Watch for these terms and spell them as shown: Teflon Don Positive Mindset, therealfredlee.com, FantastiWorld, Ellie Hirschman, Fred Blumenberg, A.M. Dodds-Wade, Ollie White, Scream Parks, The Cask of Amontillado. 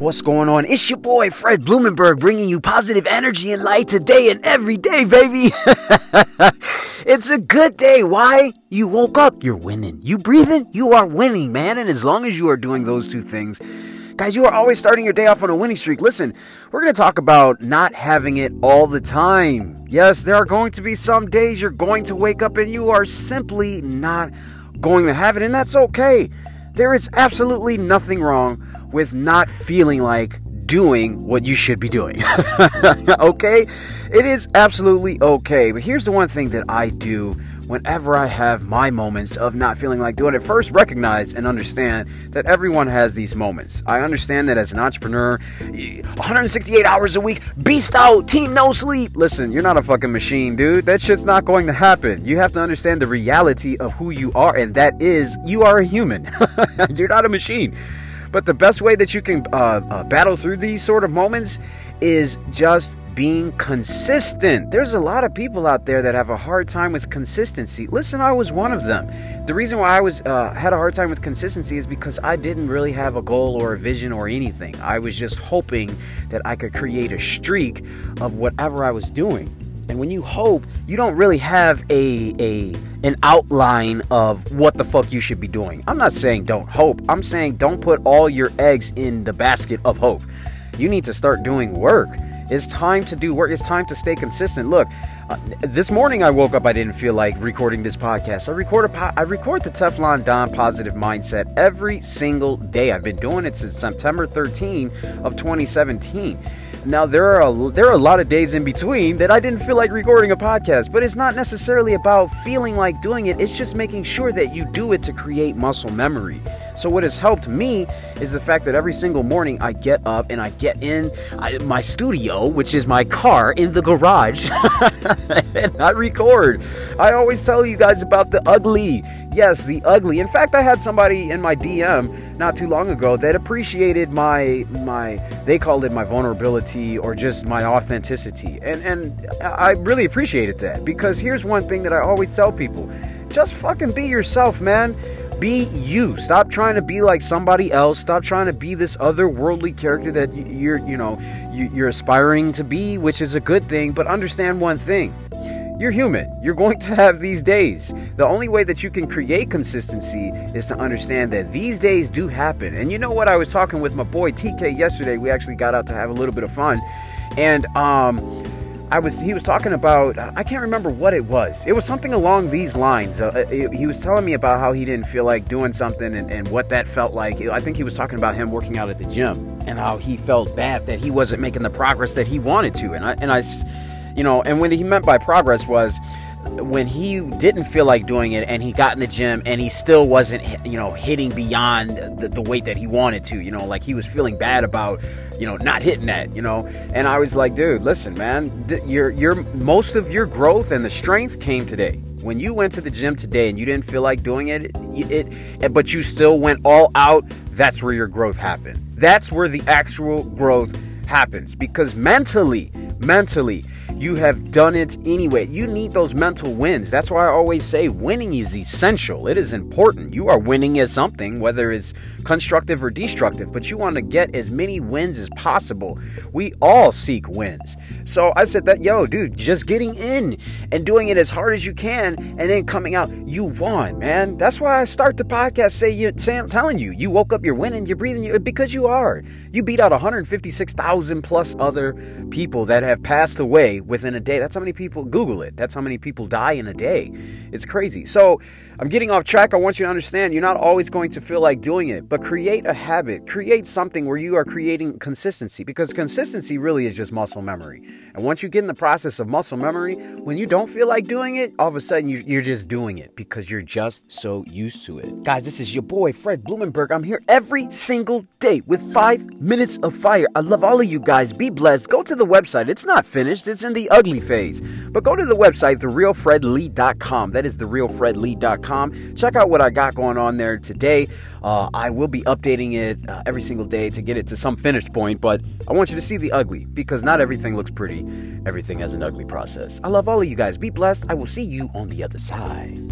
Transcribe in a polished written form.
What's going on? It's your boy Fred Blumenberg, bringing you positive energy and light today and every day, baby. It's a good day. Why? You woke up, you're winning. You breathing, you are winning, man. And as long as you are doing those two things, guys, you are always starting your day off on a winning streak. Listen, we're going to talk about not having it all the time. Yes, there are going to be some days you're going to wake up and you are simply not going to have it, and that's okay. There is absolutely nothing wrong with not feeling like doing what you should be doing. Okay? It is absolutely okay. But here's the one thing that I do whenever I have my moments of not feeling like doing it. First, recognize and understand that everyone has these moments. I understand that as an entrepreneur, 168 hours a week, beast out, team no sleep. Listen, you're not a fucking machine, dude. That shit's not going to happen. You have to understand the reality of who you are, and that is you are a human. You're not a machine. But the best way that you can battle through these sort of moments is just being consistent. There's a lot of people out there that have a hard time with consistency. Listen, I was one of them. The reason why I was had a hard time with consistency is because I didn't really have a goal or a vision or anything. I was just hoping that I could create a streak of whatever I was doing. And when you hope, you don't really have an outline of what the fuck you should be doing. I'm not saying don't hope. I'm saying don't put all your eggs in the basket of hope. You need to start doing work. It's time to do work. It's time to stay consistent. Look, this morning I woke up. I didn't feel like recording this podcast. I record the Teflon Don Positive Mindset every single day. I've been doing it since September 13 of 2017. Now, there are a lot of days in between that I didn't feel like recording a podcast, but it's not necessarily about feeling like doing it. It's just making sure that you do it to create muscle memory. So what has helped me is the fact that every single morning I get up and I get in my studio, which is my car, in the garage, and I record. I always tell you guys about the ugly. Yes, the ugly. In fact, I had somebody in my DM not too long ago that appreciated my they called it my vulnerability or just my authenticity. And I really appreciated that, because here's one thing that I always tell people. Just fucking be yourself, man. Be you. Stop trying to be like somebody else. Stop trying to be this otherworldly character that you're aspiring to be, which is a good thing, but understand one thing. You're human. You're going to have these days. The only way that you can create consistency is to understand that these days do happen. And you know what? I was talking with my boy TK yesterday. We actually got out to have a little bit of fun. And he was talking about, I can't remember what it was. It was something along these lines. He was telling me about how he didn't feel like doing something and what that felt like. I think he was talking about him working out at the gym and how he felt bad that he wasn't making the progress that he wanted to. And I you know, and what he meant by progress was when he didn't feel like doing it and he got in the gym and he still wasn't, hitting beyond the weight that he wanted to, like he was feeling bad about, not hitting that, and I was like, dude, listen, man, your most of your growth and the strength came today. When you went to the gym today and you didn't feel like doing it, but you still went all out, that's where your growth happened. That's where the actual growth happens, because mentally, you have done it anyway. You need those mental wins. That's why I always say winning is essential. It is important. You are winning at something, whether it's constructive or destructive, but you want to get as many wins as possible. We all seek wins. So I said that, dude, just getting in and doing it as hard as you can and then coming out, you won, man. That's why I start the podcast telling you woke up, you're winning, you're breathing, because you are. You beat out 156,000 plus other people that have passed away within a day. That's how many people, Google it. That's how many people die in a day. It's crazy. So I'm getting off track. I want you to understand you're not always going to feel like doing it, but create a habit, create something where you are creating consistency, because consistency really is just muscle memory. And once you get in the process of muscle memory, when you don't feel like doing it, all of a sudden you're just doing it because you're just so used to it. Guys, this is your boy, Fred Blumenberg. I'm here every single day with 5 minutes of fire. I love all of you guys. Be blessed. Go to the website. It's not finished. It's in the ugly phase. But go to the website, therealfredlee.com. That is therealfredlee.com. Check out what I got going on there today. I will be updating it every single day to get it to some finished point, but I want you to see the ugly, because not everything looks pretty. Everything has an ugly process. I love all of you guys. Be blessed. I will see you on the other side.